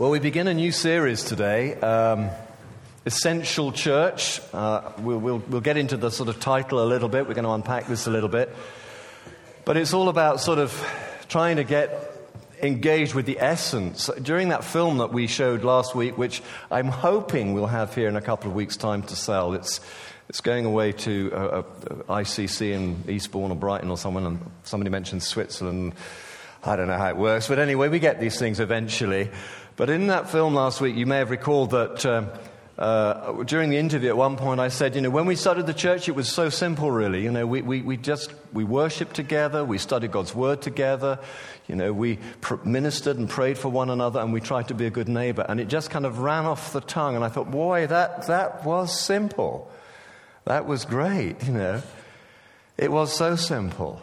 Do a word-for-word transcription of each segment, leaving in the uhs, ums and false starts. Well, we begin a new series today, um, Essential Church. Uh, we'll, we'll, we'll get into the sort of title a little bit. We're going to unpack this a little bit. But it's all about sort of trying to get engaged with the essence. During that film that we showed last week, which I'm hoping we'll have here in a couple of weeks' time to sell, it's it's going away to uh, uh, I C C in Eastbourne or Brighton or someone, and somebody mentioned Switzerland. I don't know how it works, but anyway, we get these things eventually. But in that film last week, you may have recalled that um, uh, during the interview at one point I said, you know, when we started the church, it was so simple really. You know, we, we, we just, we worshipped together, we studied God's Word together, you know, we pr- ministered and prayed for one another, and we tried to be a good neighbor. And it just kind of ran off the tongue, and I thought, boy, that that was simple. That was great, you know. It was so simple.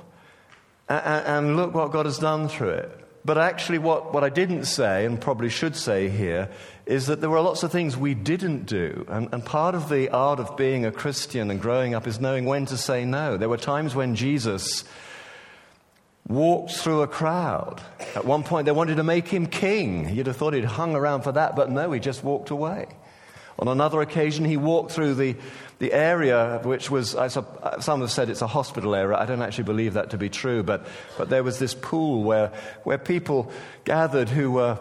And look what God has done through it. But actually what, what I didn't say, and probably should say here, is that there were lots of things we didn't do. And, and part of the art of being a Christian and growing up is knowing when to say no. There were times when Jesus walked through a crowd. At one point they wanted to make him king. You'd have thought he'd hung around for that, but no, he just walked away. On another occasion, he walked through the, the area, which was, I, some have said it's a hospital area. I don't actually believe that to be true, but, but there was this pool where where people gathered who were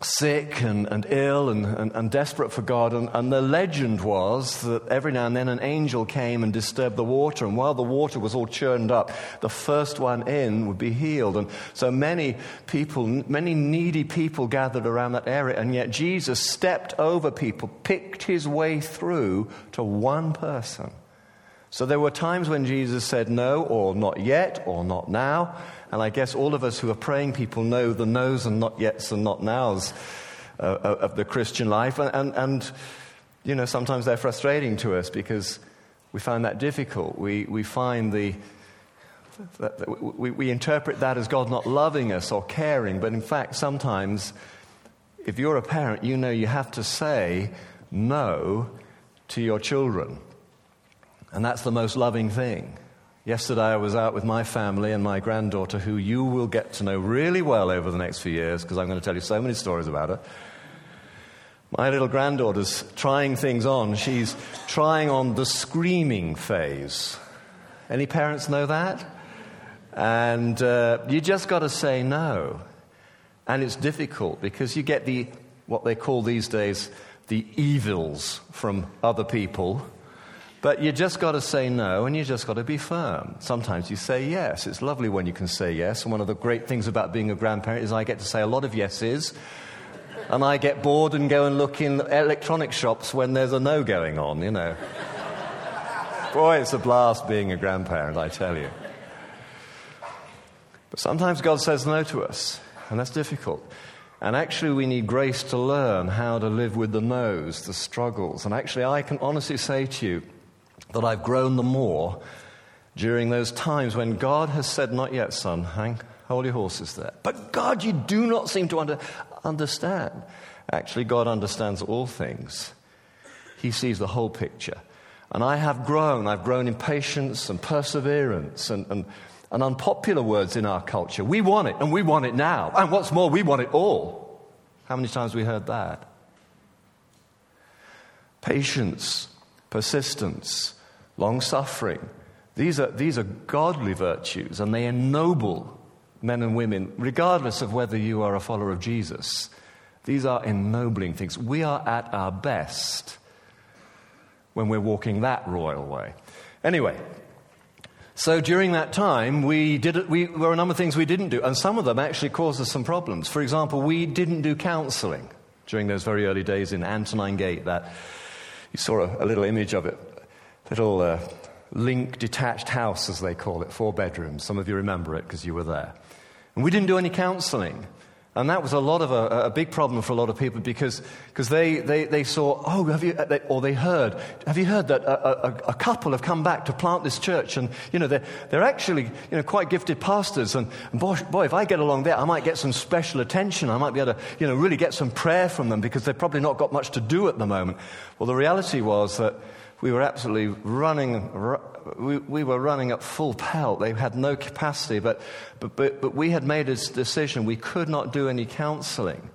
sick and, and ill and, and, and desperate for God. And, and the legend was that every now and then an angel came and disturbed the water. And while the water was all churned up, the first one in would be healed. And so many people, many needy people gathered around that area. And yet Jesus stepped over people, picked his way through to one person. So there were times when Jesus said no, or not yet, or not now. And I guess all of us who are praying people know the no's and not yet's and not now's uh, of the Christian life. And, and, and, you know, sometimes they're frustrating to us because we find that difficult. We we find the, that we, we interpret that as God not loving us or caring. But in fact, sometimes if you're a parent, you know you have to say no to your children. And that's the most loving thing. Yesterday I was out with my family and my granddaughter, who you will get to know really well over the next few years, because I'm going to tell you so many stories about her. My little granddaughter's trying things on. She's trying on the screaming phase. Any parents know that? And uh, you just got to say no. And it's difficult because you get the, what they call these days, the evils from other people. But you just got to say no, and you just got to be firm. Sometimes you say yes. It's lovely when you can say yes. And one of the great things about being a grandparent is I get to say a lot of yeses. And I get bored and go and look in electronic shops when there's a no going on, you know. Boy, it's a blast being a grandparent, I tell you. But sometimes God says no to us, and that's difficult. And actually we need grace to learn how to live with the no's, the struggles. And actually I can honestly say to you, that I've grown the more during those times when God has said, not yet, son, hang, hold your horses there. But God, you do not seem to under, understand. Actually, God understands all things. He sees the whole picture. And I have grown. I've grown in patience and perseverance and, and, and unpopular words in our culture. We want it, and we want it now. And what's more, we want it all. How many times have we heard that? Patience, persistence, long-suffering, these are these are godly virtues, and they ennoble men and women, regardless of whether you are a follower of Jesus. These are ennobling things. We are at our best when we're walking that royal way. Anyway, so during that time, we did we there were a number of things we didn't do, and some of them actually caused us some problems. For example, we didn't do counseling during those very early days in Antonine Gate. That you saw a, a little image of it. Little uh, link detached house, as they call it, four bedrooms. Some of you remember it because you were there. And we didn't do any counseling. And that was a lot of a, a big problem for a lot of people because because they, they, they saw, oh, have you, they, or they heard, have you heard that a, a, a couple have come back to plant this church? And, you know, they're, they're actually, you know, quite gifted pastors. And, and boy, boy, if I get along there, I might get some special attention. I might be able to, you know, really get some prayer from them because they've probably not got much to do at the moment. Well, the reality was that we were absolutely running, we, we were running at full pelt. They had no capacity, but, but, but, but we had made a decision. We could not do any counseling.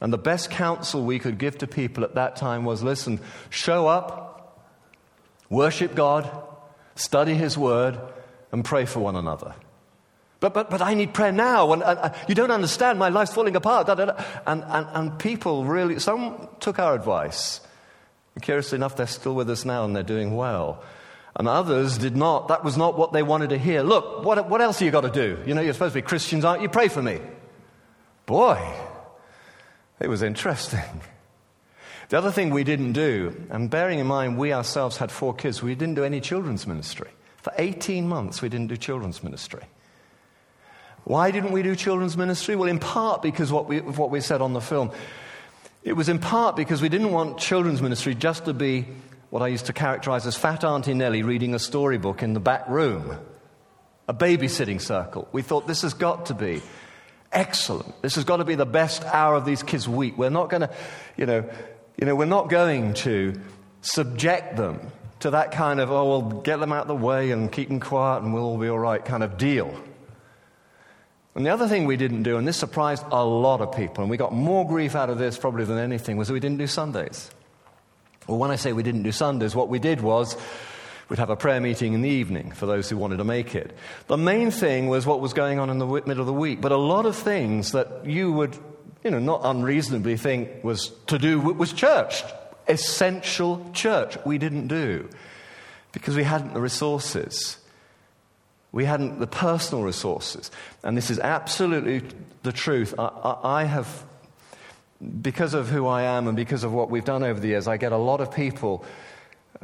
And the best counsel we could give to people at that time was, listen, show up, worship God, study His Word, and pray for one another. But but but I need prayer now, and, and, and you don't understand, my life's falling apart. Da, da, da. And, and, and people really, some took our advice. And curiously enough, they're still with us now, and they're doing well. And others did not. That was not what they wanted to hear. Look, what what else have you got to do? You know, you're supposed to be Christians, aren't you? Pray for me. Boy, it was interesting. The other thing we didn't do, and bearing in mind we ourselves had four kids, we didn't do any children's ministry. For eighteen months, we didn't do children's ministry. Why didn't we do children's ministry? Well, in part because what we, what we said on the film. It was in part because we didn't want children's ministry just to be what I used to characterize as fat Auntie Nellie reading a storybook in the back room. A babysitting circle. We thought this has got to be excellent. This has got to be the best hour of these kids' week. We're not going to, you know, you know, we're not going to subject them to that kind of, oh, well, get them out of the way and keep them quiet and we'll all be all right kind of deal. And the other thing we didn't do, and this surprised a lot of people, and we got more grief out of this probably than anything, was that we didn't do Sundays. Well, when I say we didn't do Sundays, what we did was we'd have a prayer meeting in the evening for those who wanted to make it. The main thing was what was going on in the middle of the week. But a lot of things that you would, you know, not unreasonably think was to do was church. Essential church we didn't do because we hadn't the resources. We hadn't the personal resources. And this is absolutely the truth. I, I, I have... Because of who I am and because of what we've done over the years, I get a lot of people,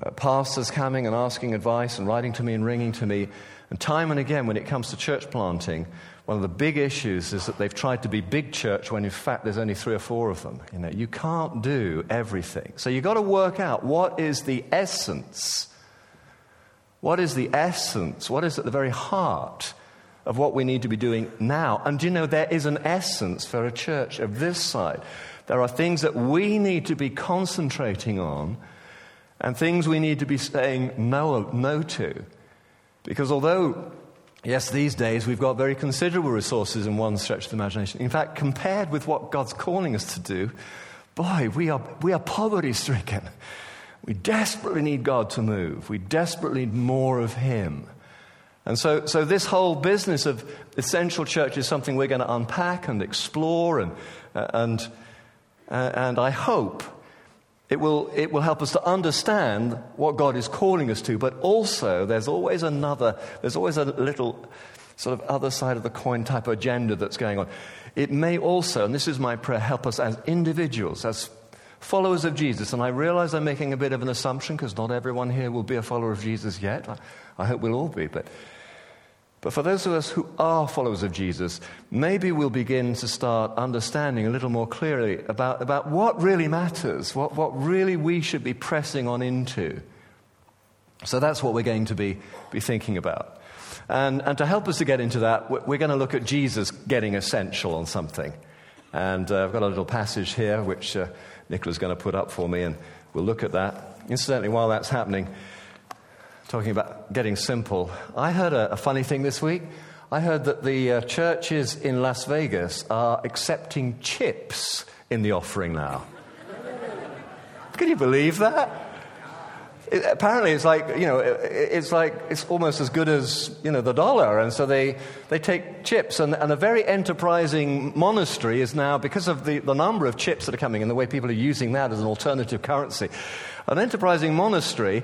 uh, pastors coming and asking advice and writing to me and ringing to me. And time and again, when it comes to church planting, one of the big issues is that they've tried to be big church when in fact there's only three or four of them. You know, you can't do everything. So you've got to work out what is the essence. What is the essence? What is at the very heart of what we need to be doing now? And you know, there is an essence for a church of this side. There are things that we need to be concentrating on and things we need to be saying no, no to. Because although, yes, these days we've got very considerable resources in one stretch of the imagination. In fact, compared with what God's calling us to do, boy, we are, we are poverty-stricken. We desperately need God to move. We desperately need more of Him. And so so this whole business of essential church is something we're going to unpack and explore, and uh, and uh, and I hope it will it will help us to understand what God is calling us to, but also there's always another there's always a little sort of other side of the coin type of agenda that's going on. It may also, and this is my prayer, help us as individuals, as followers of Jesus. And I realize I'm making a bit of an assumption because not everyone here will be a follower of Jesus yet. I, I hope we'll all be. But, but for those of us who are followers of Jesus, maybe we'll begin to start understanding a little more clearly about, about what really matters, what, what really we should be pressing on into. So that's what we're going to be, be thinking about. And, and to help us to get into that, we're going to look at Jesus getting essential on something. And uh, I've got a little passage here which uh, Nicola's going to put up for me, and we'll look at that. Incidentally, while that's happening, talking about getting simple, I heard a, a funny thing this week. I heard that the uh, churches in Las Vegas are accepting chips in the offering now. Can you believe that? It, apparently, it's like, you know, it, it's like it's almost as good as, you know, the dollar, and so they, they take chips, and, and a very enterprising monastery is now, because of the, the number of chips that are coming and the way people are using that as an alternative currency, an enterprising monastery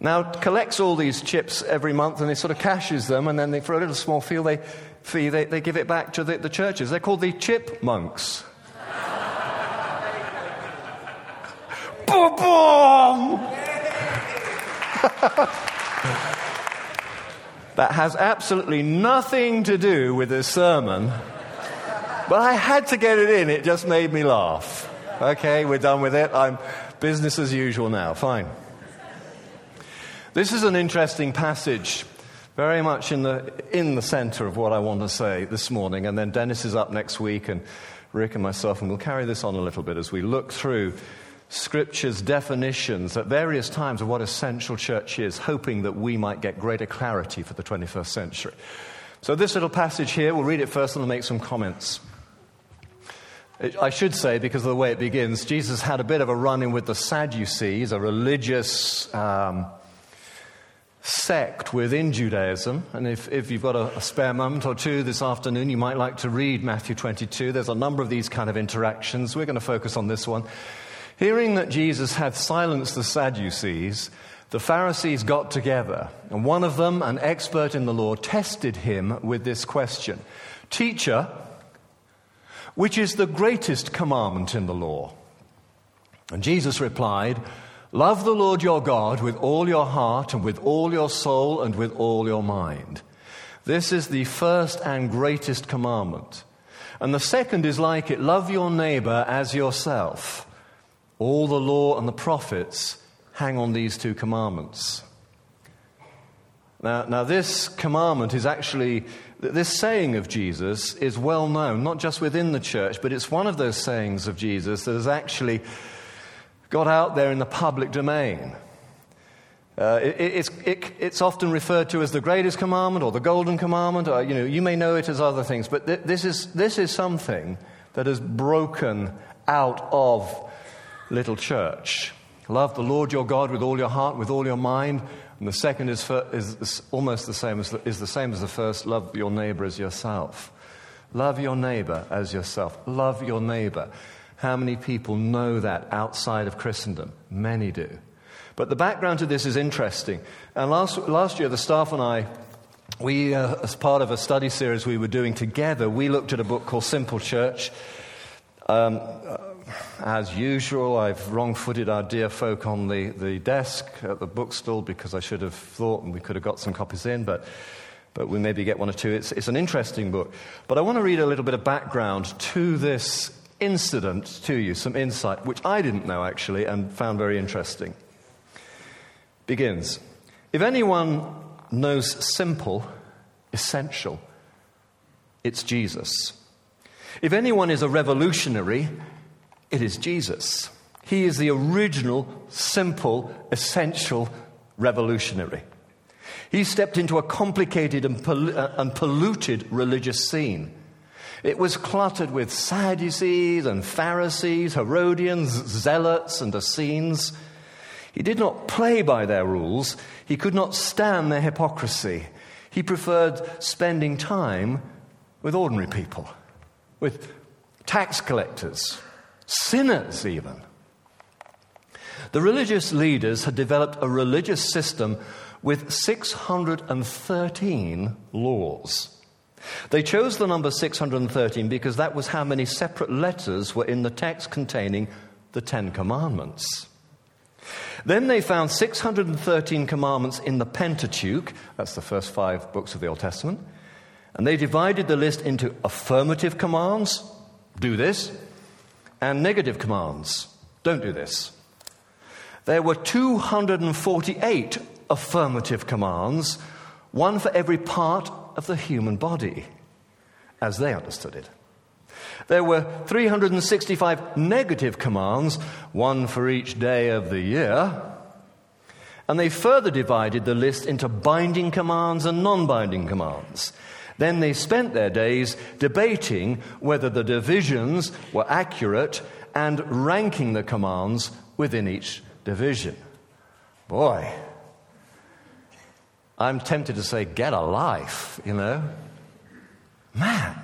now collects all these chips every month, and they sort of cashes them, and then they, for a little small fee, they fee they, they give it back to the, the churches. They're called the chip monks. Boom! Boom! That has absolutely nothing to do with this sermon, but I had to get it in. It just made me laugh. Okay, we're done with it. I'm business as usual now. Fine. This is an interesting passage, very much in the in the center of what I want to say this morning, and then Dennis is up next week, and Rick and myself, and we'll carry this on a little bit as we look through Scripture's definitions at various times of what essential church is, hoping that we might get greater clarity for the twenty-first century. So this little passage here, we'll read it first and we'll make some comments. I should say, because of the way it begins, Jesus had a bit of a run-in with the Sadducees, a religious um, sect within Judaism. And if, if you've got a, a spare moment or two this afternoon, you might like to read Matthew twenty-two. There's a number of these kind of interactions. We're going to focus on this one. Hearing that Jesus had silenced the Sadducees, the Pharisees got together. And one of them, an expert in the law, tested him with this question. Teacher, which is the greatest commandment in the law? And Jesus replied, love the Lord your God with all your heart and with all your soul and with all your mind. This is the first and greatest commandment. And the second is like it, love your neighbor as yourself. All the law and the prophets hang on these two commandments. Now, now this commandment is actually... This saying of Jesus is well known, not just within the church, but it's one of those sayings of Jesus that has actually got out there in the public domain. Uh, it, it's, it, it's often referred to as the greatest commandment or the golden commandment. Or, you know, you may know it as other things, but th- this is this is something that has broken out of little church. Love the Lord your God with all your heart, with all your mind. And the second is, for, is almost the same as the, is the same as the first. Love your neighbor as yourself. Love your neighbor as yourself. Love your neighbor. How many people know that outside of Christendom? Many do. But the background to this is interesting. And last last year, the staff and I, we uh, as part of a study series we were doing together, we looked at a book called Simple Church. Um, as usual, I've wrong-footed our dear folk on the, the desk at the bookstall because I should have thought and we could have got some copies in, but but we maybe get one or two. It's, it's an interesting book. But I want to read a little bit of background to this incident to you, some insight, which I didn't know actually and found very interesting. Begins. If anyone knows simple, essential, it's Jesus. If anyone is a revolutionary, it is Jesus. He is the original, simple, essential revolutionary. He stepped into a complicated and, pol- uh, and polluted religious scene. It was cluttered with Sadducees and Pharisees, Herodians, Zealots and Essenes. He did not play by their rules. He could not stand their hypocrisy. He preferred spending time with ordinary people, with tax collectors, sinners even. The religious leaders had developed a religious system with six hundred thirteen laws. They chose the number six hundred thirteen because that was how many separate letters were in the text containing the Ten Commandments. Then they found six hundred thirteen commandments in the Pentateuch, that's the first five books of the Old Testament, and they divided the list into affirmative commands, do this, and negative commands, don't do this. There were two hundred forty-eight affirmative commands, one for every part of the human body, as they understood it. There were three hundred sixty-five negative commands, one for each day of the year. And they further divided the list into binding commands and non-binding commands. Then they spent their days debating whether the divisions were accurate and ranking the commands within each division. Boy, I'm tempted to say, get a life, you know. Man.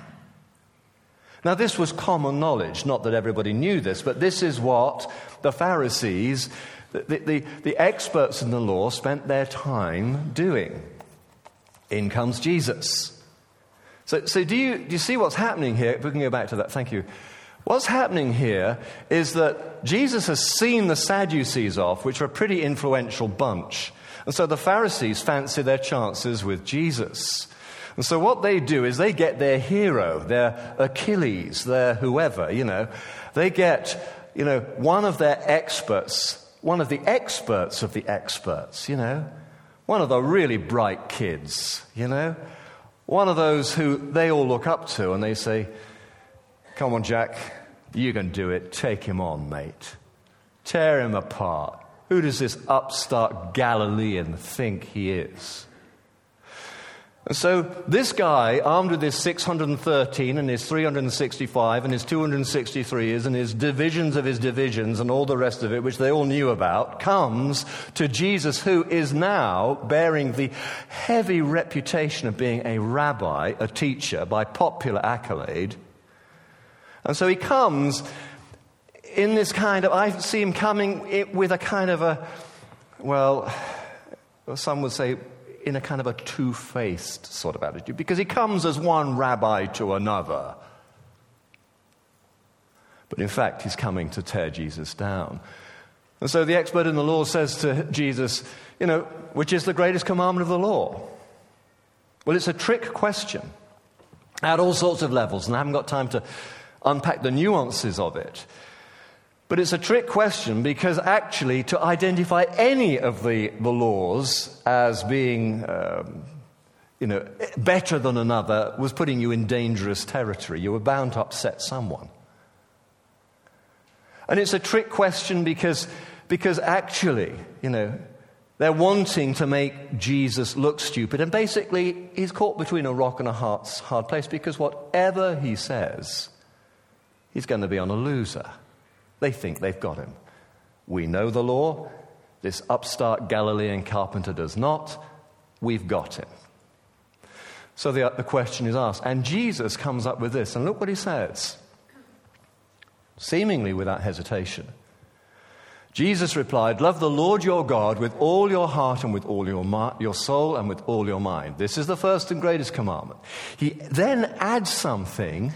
Now, this was common knowledge, not that everybody knew this, but this is what the Pharisees, the, the, the experts in the law, spent their time doing. In comes Jesus. So, so do you do you see what's happening here? If we can go back to that, thank you. What's happening here is that Jesus has seen the Sadducees off, which were a pretty influential bunch. And so the Pharisees fancy their chances with Jesus. And so what they do is they get their hero, their Achilles, their whoever, you know. They get, you know, one of their experts, one of the experts of the experts, you know. One of the really bright kids, you know. One of those who they all look up to and they say, come on, Jack, you can do it. Take him on, mate. Tear him apart. Who does this upstart Galilean think he is? And so this guy, armed with his six hundred thirteen and his three hundred sixty-five and his two hundred sixty-threes and his divisions of his divisions and all the rest of it, which they all knew about, comes to Jesus, who is now bearing the heavy reputation of being a rabbi, a teacher, by popular accolade. And so he comes in this kind of, I see him coming with a kind of a, well, some would say, in a kind of a two-faced sort of attitude, because he comes as one rabbi to another. But in fact, he's coming to tear Jesus down. And so the expert in the law says to Jesus, you know, which is the greatest commandment of the law? Well, it's a trick question at all sorts of levels, and I haven't got time to unpack the nuances of it. But it's a trick question, because actually to identify any of the, the laws as being um, you know, better than another was putting you in dangerous territory. You were bound to upset someone. And it's a trick question because, because actually, you know, they're wanting to make Jesus look stupid. And basically he's caught between a rock and a hard, hard place, because whatever he says, he's going to be on a loser. They think they've got him. We know the law. This upstart Galilean carpenter does not. We've got him. So the, the question is asked. And Jesus comes up with this. And look what he says. Seemingly without hesitation. Jesus replied, "Love the Lord your God with all your heart and with all your mi- your soul and with all your mind. This is the first and greatest commandment." He then adds something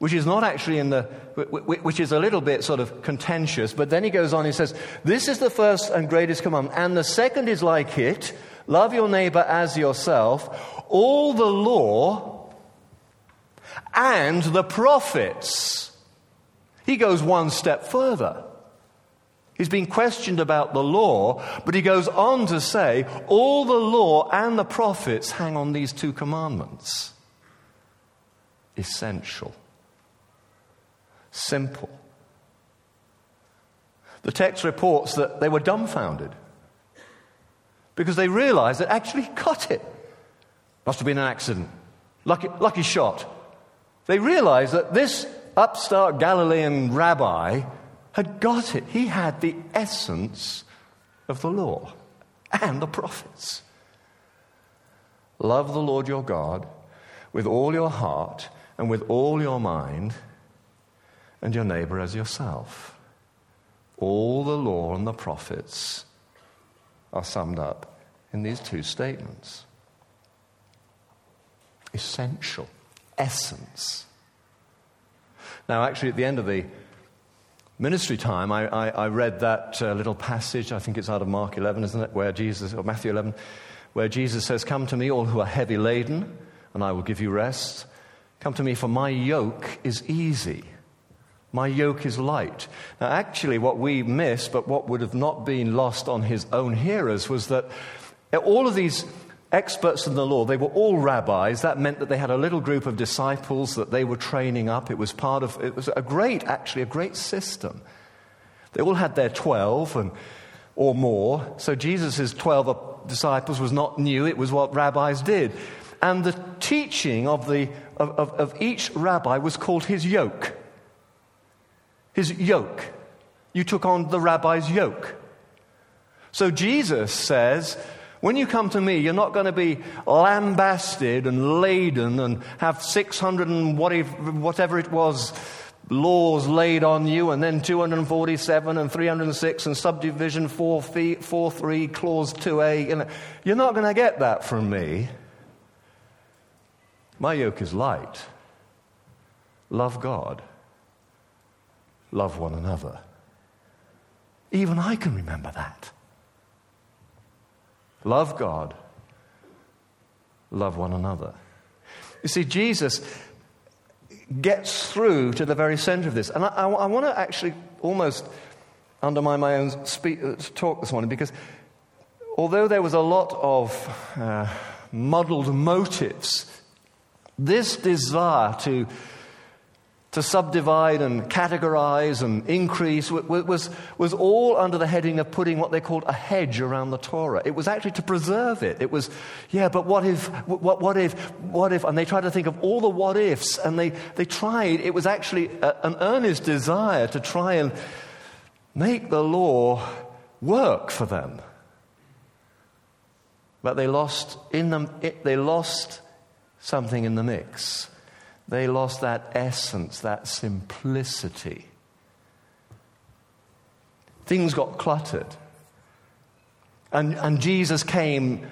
which is not actually in the, which is a little bit sort of contentious, but then he goes on, he says, "This is the first and greatest commandment, and the second is like it, love your neighbor as yourself. All the law and the prophets." He goes one step further. He's been questioned about the law, but he goes on to say, all the law and the prophets hang on these two commandments. Essential. Simple. The text reports that they were dumbfounded because they realized that actually he got it. Must have been an accident. Lucky, lucky shot. They realized that this upstart Galilean rabbi had got it. He had the essence of the law and the prophets. Love the Lord your God with all your heart and with all your mind, and your neighbor as yourself. All the law and the prophets are summed up in these two statements. Essential. Essence. Now, actually, at the end of the ministry time, I, I, I read that uh, little passage, I think it's out of Mark eleven, isn't it, where Jesus, or Matthew eleven, where Jesus says, "Come to me, all who are heavy laden, and I will give you rest. Come to me, for my yoke is easy. My yoke is light." Now, actually, what we miss, but what would have not been lost on his own hearers, was that all of these experts in the law, they were all rabbis. That meant that they had a little group of disciples that they were training up. It was part of, it was a great, actually, a great system. They all had their twelve and or more. So Jesus' twelve disciples was not new. It was what rabbis did. And the teaching of the of, of, of each rabbi was called his yoke. His yoke. You took on the rabbi's yoke. So Jesus says, when you come to me, you're not going to be lambasted and laden and have six hundred and whatever it was laws laid on you, and then two hundred forty-seven and three hundred six and subdivision four three, clause two A. You know, you're not going to get that from me. My yoke is light. Love God. Love one another. Even I can remember that. Love God. Love one another. You see, Jesus gets through to the very center of this. And I, I, I want to actually almost undermine my own speech, talk this morning, because although there was a lot of uh, muddled motives, this desire to to subdivide and categorize and increase was, was all under the heading of putting what they called a hedge around the Torah. It was actually to preserve it. It was, yeah, but what if, what, what if, what if, and they tried to think of all the what ifs, and they, they tried, it was actually a, an earnest desire to try and make the law work for them. But they lost in them, it, they lost something in the mix. They lost that essence, that simplicity. Things got cluttered. And, and Jesus came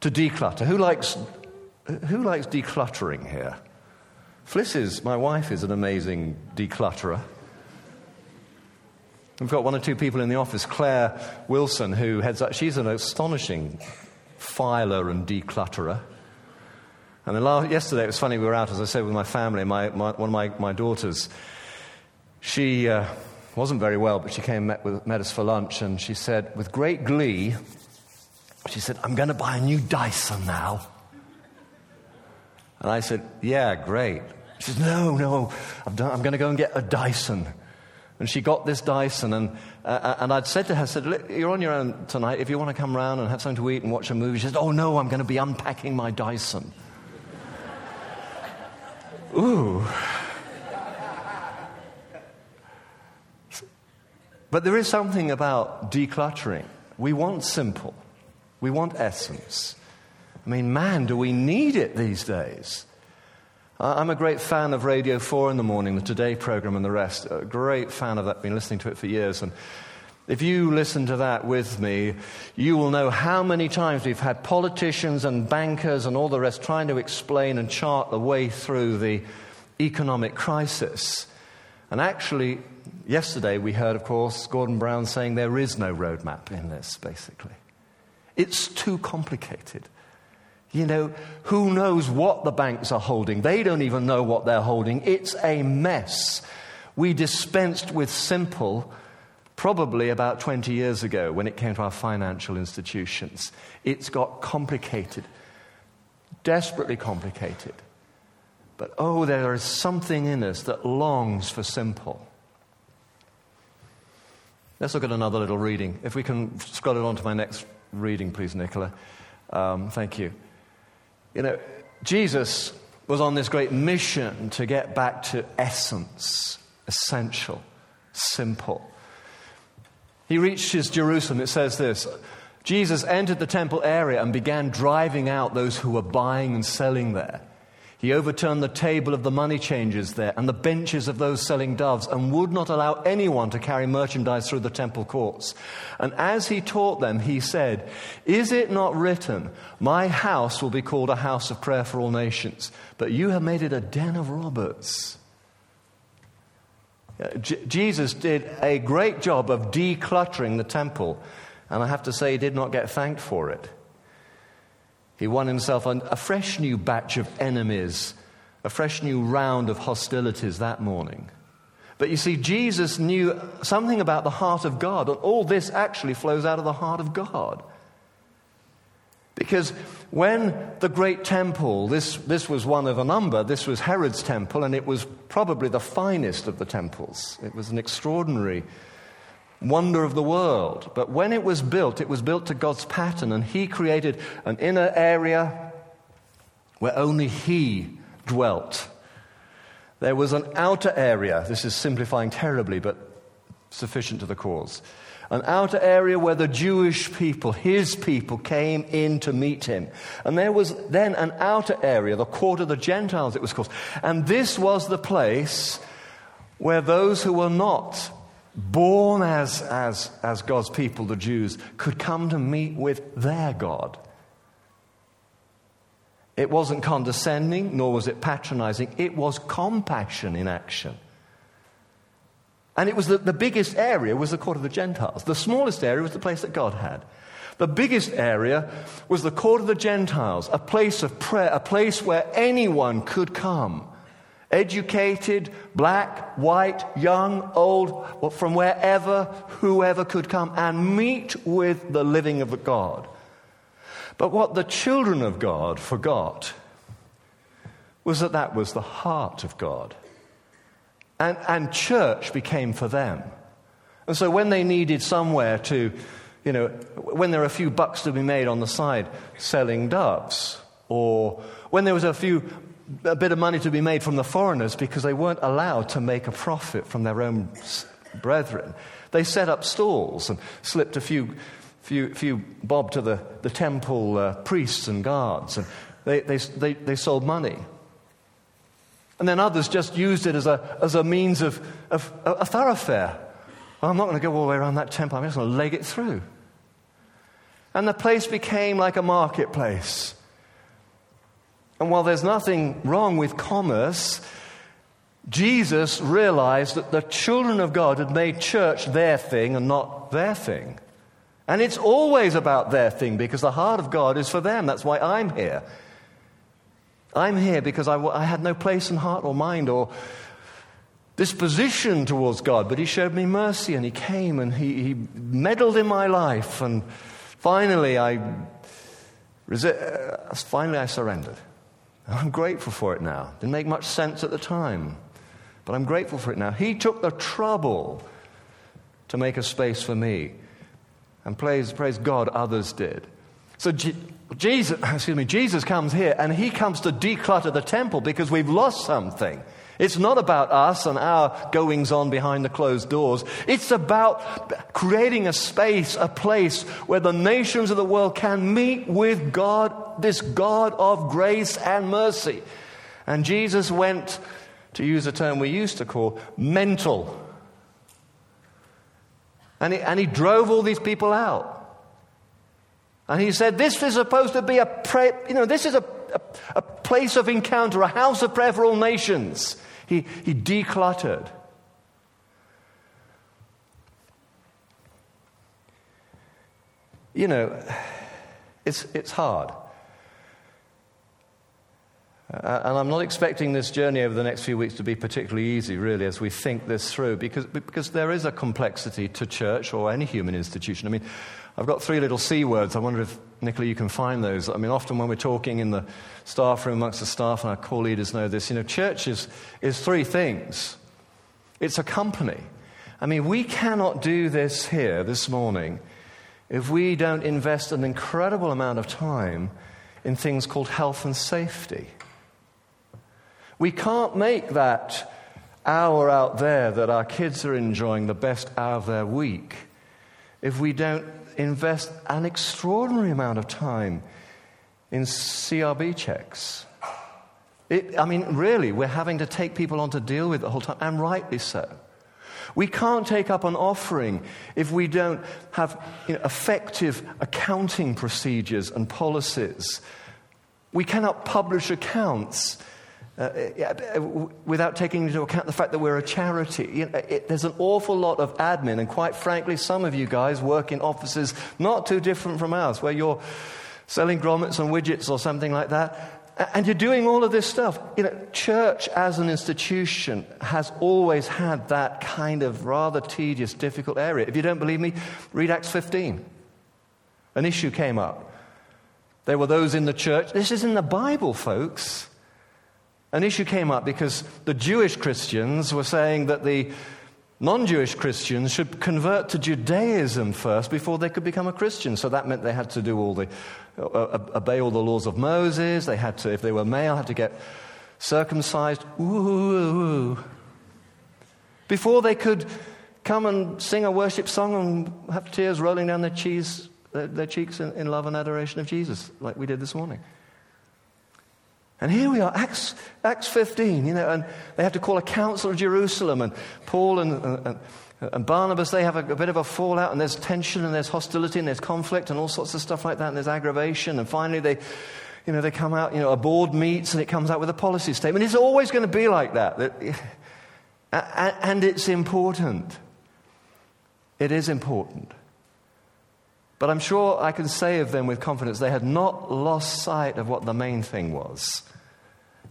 to declutter. Who likes, who likes decluttering here? Fliss is, my wife is an amazing declutterer. We've got one or two people in the office. Claire Wilson, who heads up, she's an astonishing filer and declutterer. And then last, yesterday, it was funny, we were out, as I said, with my family. My, my, one of my, my daughters, she uh, wasn't very well, but she came and met, with, met us for lunch, and she said, with great glee, she said, I'm going to buy a new Dyson now. And I said, yeah, great. She said, no, no, I've done, I'm going to go and get a Dyson. And she got this Dyson, and uh, and I'd said to her, I said, look, you're on your own tonight. If you want to come round and have something to eat and watch a movie, she said, oh, no, I'm going to be unpacking my Dyson. Ooh. But there is something about decluttering. We want simple. We want essence. I mean, man, do we need it these days? I'm a great fan of Radio four in the morning, the Today program and the rest. A great fan of that. Been listening to it for years. And if you listen to that with me, you will know how many times we've had politicians and bankers and all the rest trying to explain and chart the way through the economic crisis. And actually, yesterday we heard, of course, Gordon Brown saying there is no roadmap in this, basically. It's too complicated. You know, who knows what the banks are holding? They don't even know what they're holding. It's a mess. We dispensed with simple probably about twenty years ago when it came to our financial institutions. It's got complicated, desperately complicated. But oh, there is something in us that longs for simple. Let's look at another little reading. If we can scroll it on to my next reading, please, Nicola. Um, thank you. You know, Jesus was on this great mission to get back to essence, essential, simple. He reaches Jerusalem. It says this, Jesus entered the temple area and began driving out those who were buying and selling there. He overturned the table of the money changers there and the benches of those selling doves and would not allow anyone to carry merchandise through the temple courts. And as he taught them, he said, is it not written, my house will be called a house of prayer for all nations, but you have made it a den of robbers? J- Jesus did a great job of decluttering the temple, and I have to say he did not get thanked for it. He won himself an, a fresh new batch of enemies, a fresh new round of hostilities that morning. But you see, Jesus knew something about the heart of God, and all this actually flows out of the heart of God. Because when the great temple, this, this was one of a number, this was Herod's temple, and it was probably the finest of the temples. It was an extraordinary wonder of the world. But when it was built, it was built to God's pattern, and he created an inner area where only he dwelt. There was an outer area, this is simplifying terribly, but sufficient to the cause. An outer area where the Jewish people, his people, came in to meet him. And there was then an outer area, the Court of the Gentiles it was called. And this was the place where those who were not born as, as, as God's people, the Jews, could come to meet with their God. It wasn't condescending, nor was it patronizing. It was compassion in action. And it was the, the biggest area was the Court of the Gentiles. The smallest area was the place that God had. The biggest area was the Court of the Gentiles, a place of prayer, a place where anyone could come. Educated, black, white, young, old, from wherever, whoever could come and meet with the living of God. But what the children of God forgot was that that was the heart of God. And, and church became for them. And so when they needed somewhere to, you know, when there were a few bucks to be made on the side selling doves, or when there was a few, a bit of money to be made from the foreigners because they weren't allowed to make a profit from their own brethren, they set up stalls and slipped a few few, few bob to the, the temple uh, priests and guards, and they, they, they, they sold money. And then others just used it as a as a means of, of a, a thoroughfare. Well, I'm not going to go all the way around that temple. I'm just going to leg it through. And the place became like a marketplace. And while there's nothing wrong with commerce, Jesus realized that the children of God had made church their thing and not their thing. And it's always about their thing because the heart of God is for them. That's why I'm here. I'm here because I, w- I had no place in heart or mind or disposition towards God, but he showed me mercy and he came and he, he meddled in my life, and finally I resi- uh, finally I surrendered. And I'm grateful for it now. Didn't make much sense at the time, but I'm grateful for it now. He took the trouble to make a space for me, and praise, praise God, others did. So G- Jesus, excuse me, Jesus comes here and he comes to declutter the temple because we've lost something. It's not about us and our goings-on behind the closed doors. It's about creating a space, a place where the nations of the world can meet with God, this God of grace and mercy. And Jesus went, to use a term we used to call, mental. And he, and he drove all these people out. And he said, this is supposed to be a, pray, you know, this is a, a, a place of encounter, a house of prayer for all nations. He, he decluttered. You know, it's, it's hard. Uh, and I'm not expecting this journey over the next few weeks to be particularly easy, really, as we think this through, because because there is a complexity to church or any human institution. I mean, I've got three little C words. I wonder if, Nicola, you can find those. I mean, often when we're talking in the staff room amongst the staff, and our core leaders know this, you know, church is, is three things. It's a company. I mean, we cannot do this here this morning if we don't invest an incredible amount of time in things called health and safety. We can't make that hour out there that our kids are enjoying the best hour of their week if we don't invest an extraordinary amount of time in C R B checks. It, I mean, really, we're having to take people on to deal with the whole time, and rightly so. We can't take up an offering if we don't have, you know, effective accounting procedures and policies. We cannot publish accounts Uh, without taking into account the fact that we're a charity. You know, it, there's an awful lot of admin, and quite frankly, some of you guys work in offices not too different from ours, where you're selling grommets and widgets or something like that, and you're doing all of this stuff. You know, church as an institution has always had that kind of rather tedious, difficult area. If you don't believe me, read Acts fifteen. An issue came up. There were those in the church. This is in the Bible, folks. An issue came up because the Jewish Christians were saying that the non-Jewish Christians should convert to Judaism first before they could become a Christian. So that meant they had to do all the uh, obey all the laws of Moses. They had to, if they were male, had to get circumcised. Ooh, before they could come and sing a worship song and have tears rolling down their, cheese, their, their cheeks in, in love and adoration of Jesus, like we did this morning. And here we are, Acts fifteen, you know, and they have to call a council of Jerusalem, and Paul and, and, and Barnabas, they have a, a bit of a fallout, and there's tension, and there's hostility, and there's conflict, and all sorts of stuff like that, and there's aggravation, and finally they, you know, they come out, you know, a board meets, and it comes out with a policy statement. It's always going to be like that, and it's important. It is important. But I'm sure I can say of them with confidence, they had not lost sight of what the main thing was.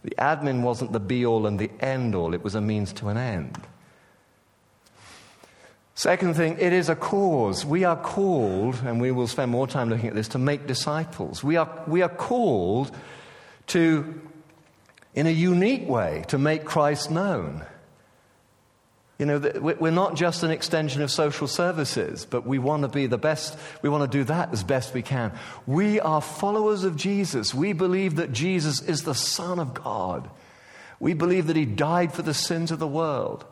The admin wasn't the be-all and the end-all. It was a means to an end. Second thing, it is a cause. We are called, and we will spend more time looking at this, to make disciples. We are, we are called to, in a unique way, to make Christ known. You know, we're not just an extension of social services, but we want to be the best. We want to do that as best we can. We are followers of Jesus. We believe that Jesus is the Son of God. We believe that he died for the sins of the world.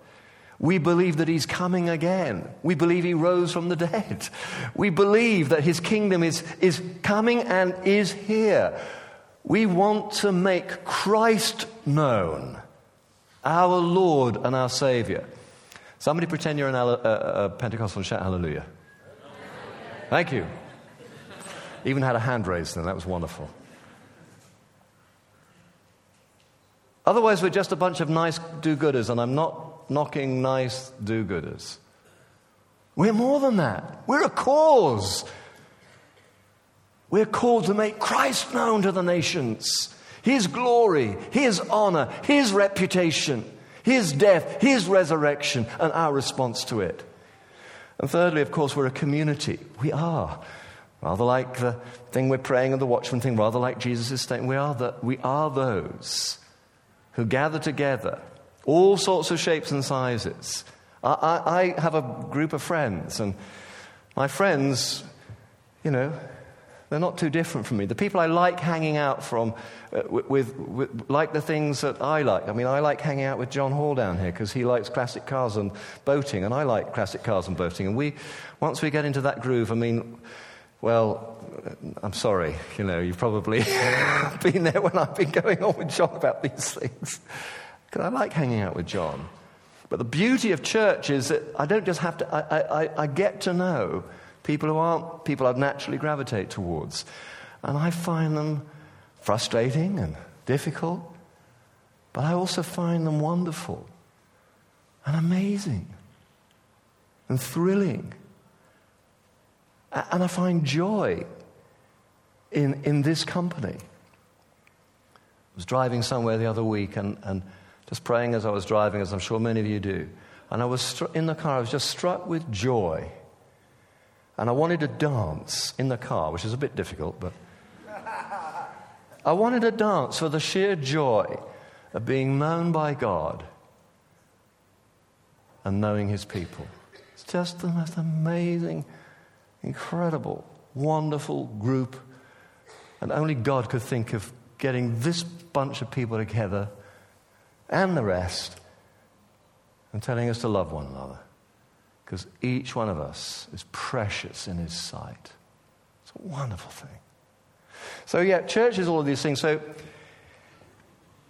We believe that he's coming again. We believe he rose from the dead. We believe that his kingdom is, is coming and is here. We want to make Christ known, our Lord and our Savior. Somebody pretend you're an alle- uh, a Pentecostal and shout hallelujah. Thank you. Even had a hand raised then. That was wonderful. Otherwise, we're just a bunch of nice do-gooders, and I'm not knocking nice do-gooders. We're more than that. We're a cause. We're called to make Christ known to the nations. His glory, his honor, his reputation, his death, his resurrection, and our response to it. And thirdly, of course, we're a community. We are. Rather like the thing we're praying and the watchman thing, rather like Jesus' statement, we are the, we are those who gather together, all sorts of shapes and sizes. I, I, I have a group of friends, and my friends, you know, they're not too different from me. The people I like hanging out from, uh, with, with, like the things that I like. I mean, I like hanging out with John Hall down here because he likes classic cars and boating, and I like classic cars and boating. And we, once we get into that groove, I mean, well, I'm sorry, you know, you've probably been there when I've been going on with John about these things. Because I like hanging out with John. But the beauty of church is that I don't just have to, I, I, I get to know people who aren't people I'd naturally gravitate towards. And I find them frustrating and difficult, but I also find them wonderful and amazing and thrilling. And I find joy in in this company. I was driving somewhere the other week and, and just praying as I was driving, as I'm sure many of you do. And I was stru- in the car, I was just struck with joy. And I wanted to dance in the car, which is a bit difficult, but I wanted to dance for the sheer joy of being known by God and knowing his people. It's just the most amazing, incredible, wonderful group. And only God could think of getting this bunch of people together and the rest and telling us to love one another. Because each one of us is precious in his sight. It's a wonderful thing. So yeah, church is all of these things. So,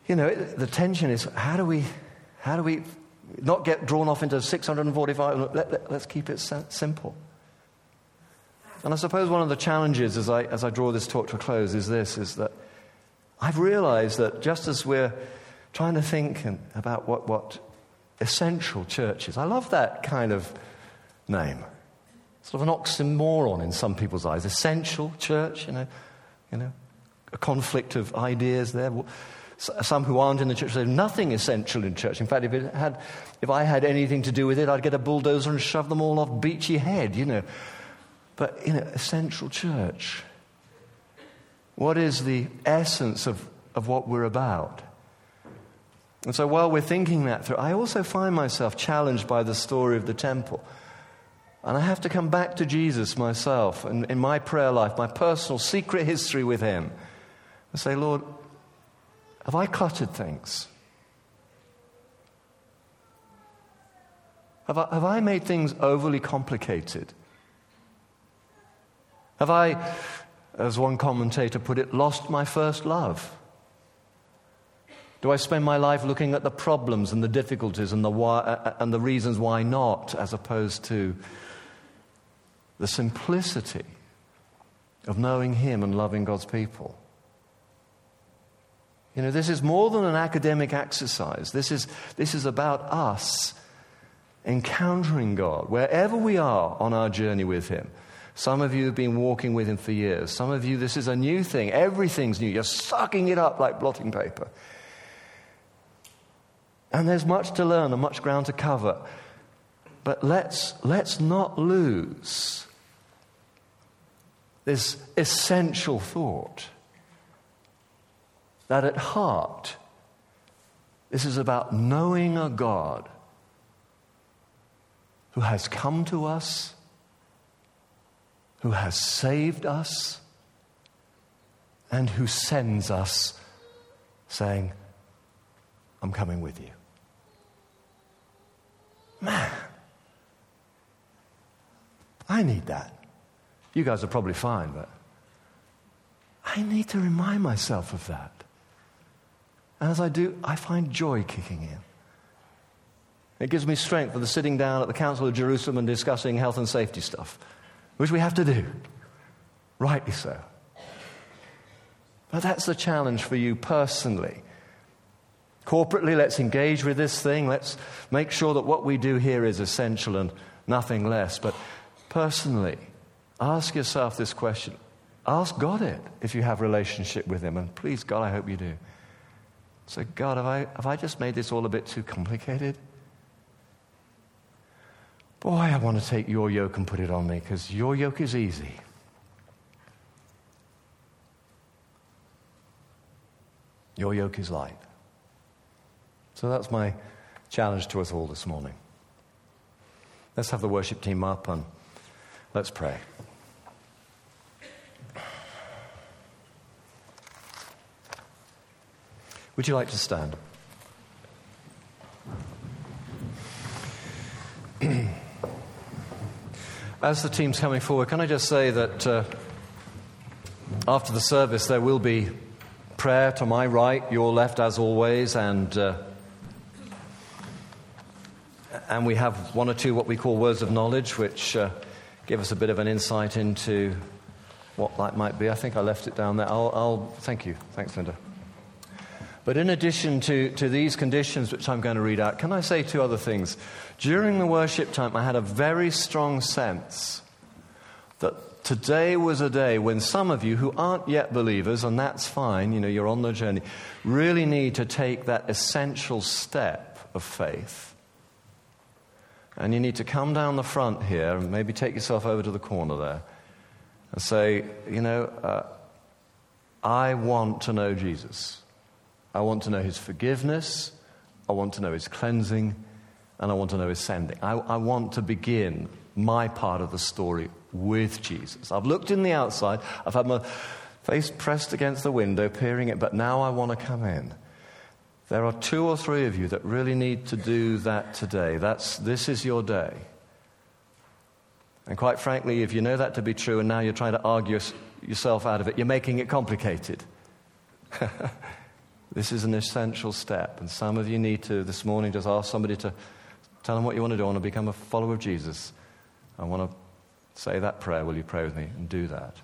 you know, it, the tension is how do we, how do we not get drawn off into six hundred forty-five? Let, let, let's keep it simple. And I suppose one of the challenges as I as I draw this talk to a close is this, is that I've realized that just as we're trying to think and, about what, what essential churches. I love that kind of name. Sort of an oxymoron in some people's eyes. Essential church, you know, you know, a conflict of ideas there. Some who aren't in the church say nothing essential in church. In fact, if it had, if I had anything to do with it, I'd get a bulldozer and shove them all off Beachy Head, you know. But, you know, essential church. What is the essence of, of what we're about? And so while we're thinking that through, I also find myself challenged by the story of the temple. And I have to come back to Jesus myself and in my prayer life, my personal secret history with him, and say, Lord, have I cluttered things? Have I, have I made things overly complicated? Have I, as one commentator put it, lost my first love? Do I spend my life looking at the problems and the difficulties and the why, uh, and the reasons why not, as opposed to the simplicity of knowing him and loving God's people? You know, this is more than an academic exercise. This is, this is about us encountering God wherever we are on our journey with him. Some of you have been walking with him for years. Some of you, this is a new thing. Everything's new. You're sucking it up like blotting paper. And there's much to learn and much ground to cover. But let's let's not lose this essential thought that at heart, this is about knowing a God who has come to us, who has saved us, and who sends us saying, I'm coming with you. Man, I need that. You guys are probably fine, but I need to remind myself of that. And as I do, I find joy kicking in. It gives me strength for the sitting down at the Council of Jerusalem and discussing health and safety stuff, which we have to do, rightly so. But that's the challenge for you personally. Corporately, let's engage with this thing. Let's make sure that what we do here is essential and nothing less. But personally, ask yourself this question. Ask God it if you have a relationship with Him. And please, God, I hope you do. So, God, have I, have I just made this all a bit too complicated? Boy, I want to take your yoke and put it on me, because your yoke is easy. Your yoke is light. So that's my challenge to us all this morning. Let's have the worship team up and let's pray. Would you like to stand? As the team's coming forward, can I just say that uh, after the service there will be prayer to my right, your left as always, and... Uh, And we have one or two what we call words of knowledge, which uh, give us a bit of an insight into what that might be. I think I left it down there. I'll, I'll thank you. Thanks, Linda. But in addition to, to these conditions, which I'm going to read out, can I say two other things? During the worship time, I had a very strong sense that today was a day when some of you who aren't yet believers, and that's fine, you know, you're on the journey, really need to take that essential step of faith. And you need to come down the front here and maybe take yourself over to the corner there and say, you know, uh, I want to know Jesus. I want to know His forgiveness. I want to know His cleansing. And I want to know His sending. I, I want to begin my part of the story with Jesus. I've looked in the outside. I've had my face pressed against the window, peering it. But now I want to come in. There are two or three of you that really need to do that today. That's, this is your day. And quite frankly, if you know that to be true and now you're trying to argue yourself out of it, you're making it complicated. This is an essential step. And some of you need to, this morning, just ask somebody to tell them what you want to do. I want to become a follower of Jesus. I want to say that prayer. Will you pray with me? And do that.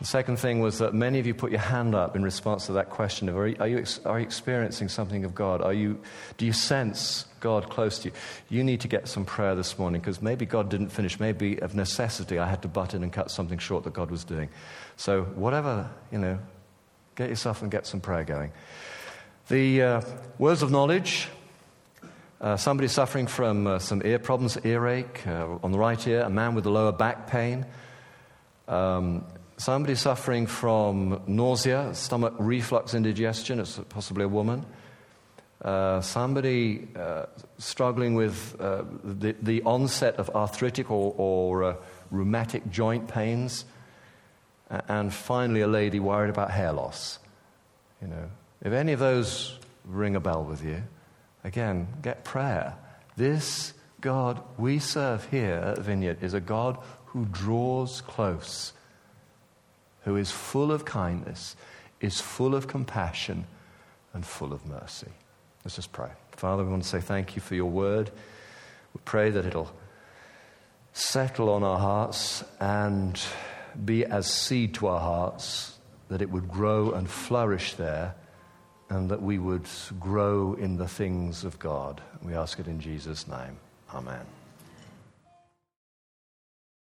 The second thing was that many of you put your hand up in response to that question of, are you, are you, are you experiencing something of God? Are you, do you sense God close to you? You need to get some prayer this morning, because maybe God didn't finish. Maybe of necessity I had to butt in and cut something short that God was doing. So whatever, you know, get yourself and get some prayer going. The uh, words of knowledge... Uh, somebody suffering from uh, some ear problems, earache uh, on the right ear, a man with a lower back pain... Um, Somebody suffering from nausea, stomach reflux, indigestion. It's possibly a woman. Uh, somebody uh, struggling with uh, the, the onset of arthritic or, or uh, rheumatic joint pains. And finally, a lady worried about hair loss. You know, if any of those ring a bell with you, again, get prayer. This God we serve here at Vineyard is a God who draws close, who is full of kindness, is full of compassion, and full of mercy. Let's just pray. Father, we want to say thank you for your word. We pray that it'll settle on our hearts and be as seed to our hearts, that it would grow and flourish there, and that we would grow in the things of God. We ask it in Jesus' name. Amen.